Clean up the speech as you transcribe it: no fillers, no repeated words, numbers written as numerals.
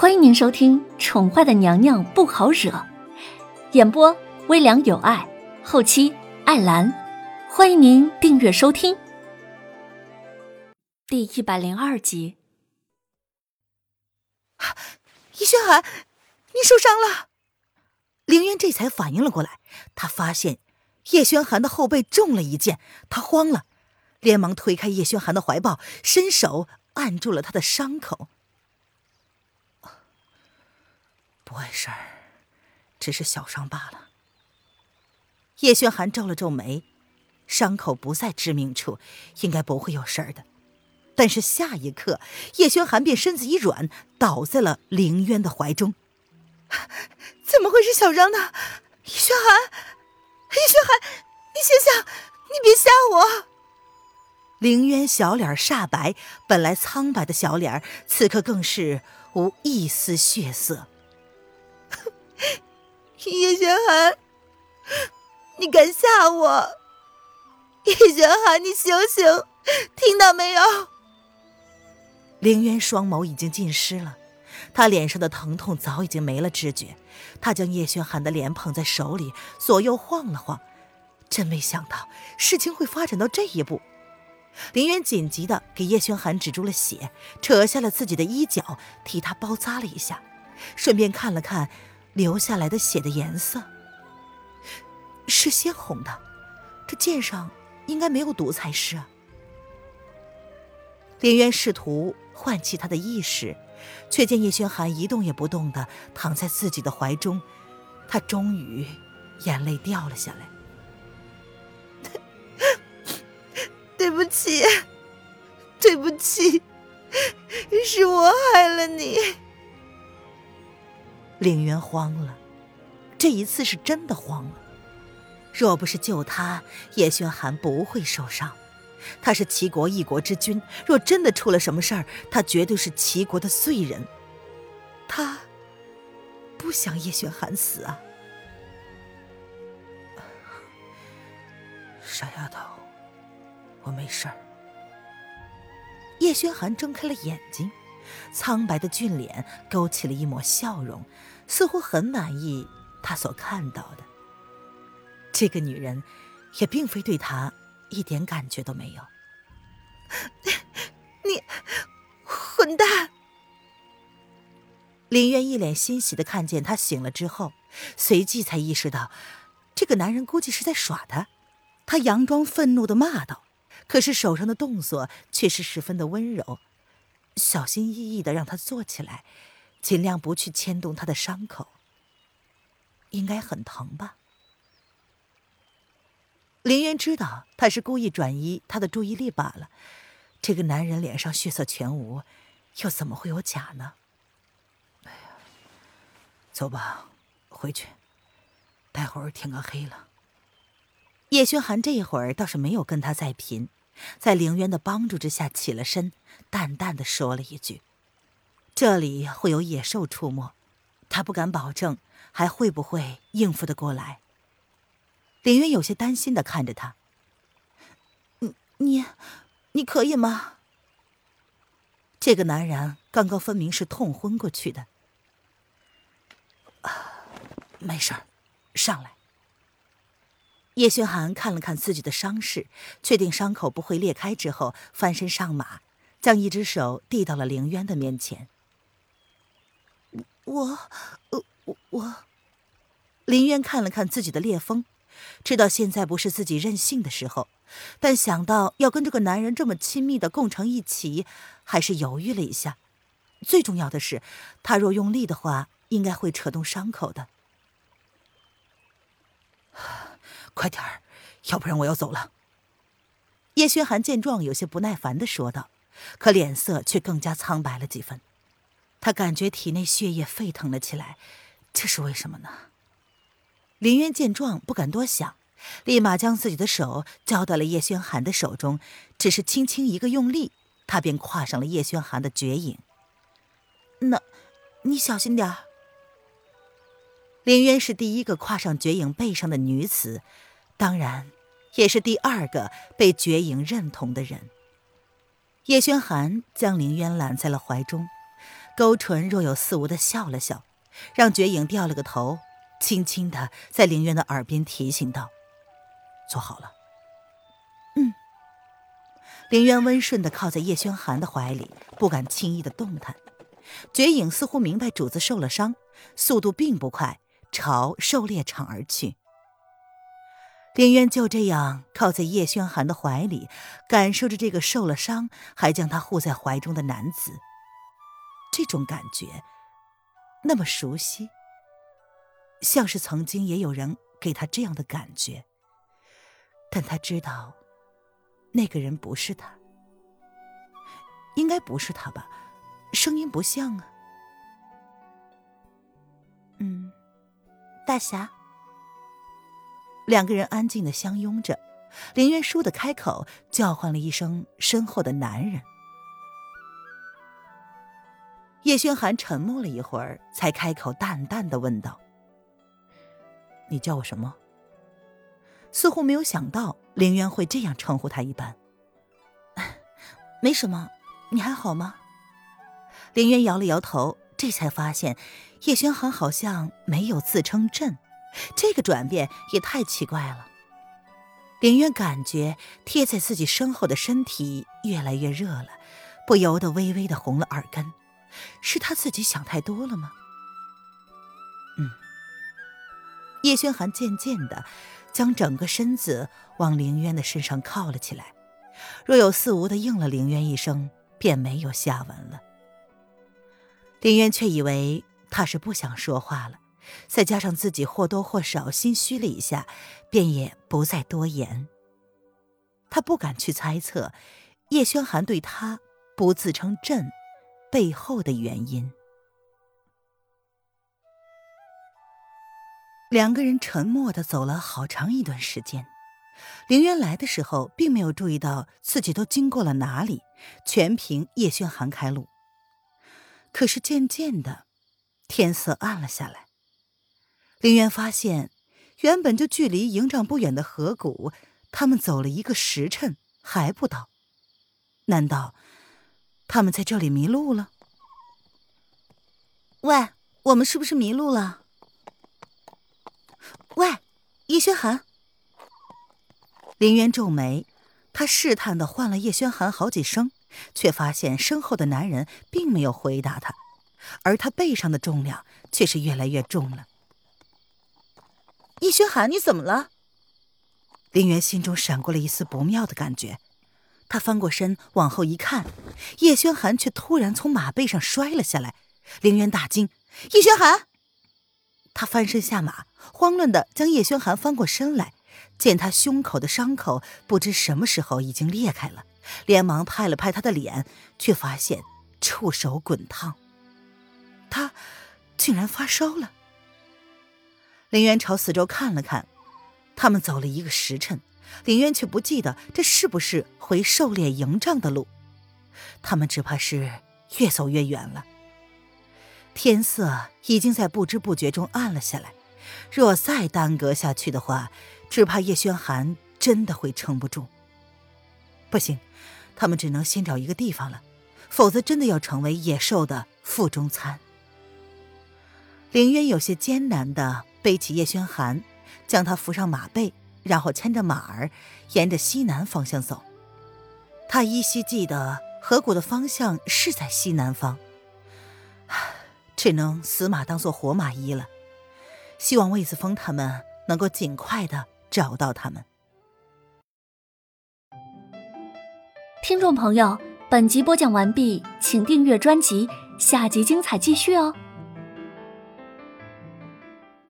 欢迎您收听《宠坏的娘娘不好惹》，演播微凉有爱，后期艾兰，欢迎您订阅收听。第102集。伊轩寒，你受伤了。凌渊这才反应了过来，他发现叶轩寒的后背中了一剑，他慌了，连忙推开叶轩寒的怀抱，伸手按住了他的伤口。不碍事儿，只是小伤罢了。叶轩寒皱了皱眉，伤口不在致命处，应该不会有事儿的。但是下一刻，叶轩寒便身子一软，倒在了凌渊的怀中。怎么会是小伤呢？叶轩寒，叶轩寒，你醒醒，你别吓我！凌渊小脸煞白，本来苍白的小脸，此刻更是无一丝血色。叶轩寒，你敢吓我！叶轩寒，你醒醒，听到没有？凌渊双眸已经浸湿了，他脸上的疼痛早已经没了知觉。他将叶轩寒的脸捧在手里，左右晃了晃，真没想到事情会发展到这一步。凌渊紧急地给叶轩寒止住了血，扯下了自己的衣角，替他包扎了一下，顺便看了看流下来的血的颜色，是鲜红的，这剑上应该没有毒才是啊。凌渊试图唤起他的意识，却见叶轩寒一动也不动地躺在自己的怀中，他终于眼泪掉了下来。对不起，对不起，是我害了你。凌渊慌了，这一次是真的慌了。若不是救他，叶轩寒不会受伤。他是齐国一国之君，若真的出了什么事儿，他绝对是齐国的罪人。他不想叶轩寒死啊！傻丫头，我没事儿。叶轩寒睁开了眼睛，苍白的俊脸勾起了一抹笑容，似乎很满意他所看到的。这个女人也并非对他一点感觉都没有。你混蛋！林渊一脸欣喜地看见他醒了之后，随即才意识到这个男人估计是在耍他。他佯装愤怒地骂道，可是手上的动作却是十分的温柔，小心翼翼地让他坐起来，尽量不去牵动他的伤口。应该很疼吧？凌渊知道他是故意转移他的注意力罢了。这个男人脸上血色全无，又怎么会有假呢？哎呀，走吧，回去，待会儿天刚黑了。叶轩寒这一会儿倒是没有跟他再贫，在凌渊的帮助之下起了身，淡淡地说了一句：这里会有野兽出没，他不敢保证还会不会应付得过来。凌渊有些担心地看着他：你可以吗？这个男人刚刚分明是痛昏过去的。没事儿，上来。叶轩寒看了看自己的伤势，确定伤口不会裂开之后，翻身上马，将一只手递到了凌渊的面前。我。凌渊看了看自己的裂缝，知道现在不是自己任性的时候，但想到要跟这个男人这么亲密的共乘一起，还是犹豫了一下。最重要的是，他若用力的话，应该会扯动伤口的。快点儿，要不然我要走了。叶轩寒见状有些不耐烦地说道，可脸色却更加苍白了几分。他感觉体内血液沸腾了起来，这是为什么呢？林渊见状不敢多想，立马将自己的手交到了叶轩寒的手中，只是轻轻一个用力，他便跨上了叶轩寒的绝影。那，你小心点儿。林渊是第一个跨上绝影背上的女子，当然也是第二个被绝影认同的人。叶轩寒将凌渊揽在了怀中，勾唇若有似无地笑了笑，让觉影掉了个头，轻轻地在凌渊的耳边提醒道：“坐好了。”“嗯。”凌渊温顺地靠在叶轩寒的怀里，不敢轻易地动弹。觉影似乎明白主子受了伤，速度并不快，朝狩猎场而去。凌渊就这样靠在叶轩寒的怀里，感受着这个受了伤还将他护在怀中的男子。这种感觉那么熟悉，像是曾经也有人给他这样的感觉，但他知道那个人不是他，应该不是他吧，声音不像啊。大侠。两个人安静地相拥着，凌渊倏地开口叫唤了一声身后的男人。叶轩寒沉默了一会儿，才开口淡淡地问道：“你叫我什么？”似乎没有想到凌渊会这样称呼他一般。“没什么，你还好吗？”凌渊摇了摇头，这才发现叶轩寒好像没有自称朕，这个转变也太奇怪了。凌渊感觉贴在自己身后的身体越来越热了，不由得微微的红了耳根。是他自己想太多了吗？叶轩寒渐渐的将整个身子往凌渊的身上靠了起来，若有似无的应了凌渊一声，便没有下文了。凌渊却以为他是不想说话了，再加上自己或多或少心虚了一下，便也不再多言。他不敢去猜测叶轩寒对他不自称朕背后的原因。两个人沉默地走了好长一段时间。凌渊来的时候并没有注意到自己都经过了哪里，全凭叶轩寒开路。可是渐渐的，天色暗了下来。凌渊发现原本就距离营帐不远的河谷，他们走了一个时辰还不到。难道他们在这里迷路了？“喂，我们是不是迷路了？”“喂，叶轩寒！”凌渊皱眉，他试探地唤了叶轩寒好几声，却发现身后的男人并没有回答他，而他背上的重量却是越来越重了。“叶轩寒，你怎么了？”凌渊心中闪过了一丝不妙的感觉。他翻过身往后一看，叶轩寒却突然从马背上摔了下来。凌渊大惊：“叶轩寒！”他翻身下马，慌乱地将叶轩寒翻过身来，见他胸口的伤口不知什么时候已经裂开了，连忙拍了拍他的脸，却发现触手滚烫，他竟然发烧了。凌渊朝四周看了看，他们走了一个时辰，凌渊却不记得这是不是回狩猎营帐的路，他们只怕是越走越远了。天色已经在不知不觉中暗了下来，若再耽搁下去的话，只怕叶轩寒真的会撑不住。不行，他们只能先找一个地方了，否则真的要成为野兽的腹中餐。凌渊有些艰难地背起叶轩寒，将他扶上马背，然后牵着马儿沿着西南方向走。他依稀记得河谷的方向是在西南方，只能死马当做活马医了，希望魏子峰他们能够尽快地找到他们。听众朋友，本集播讲完毕，请订阅专辑，下集精彩继续哦。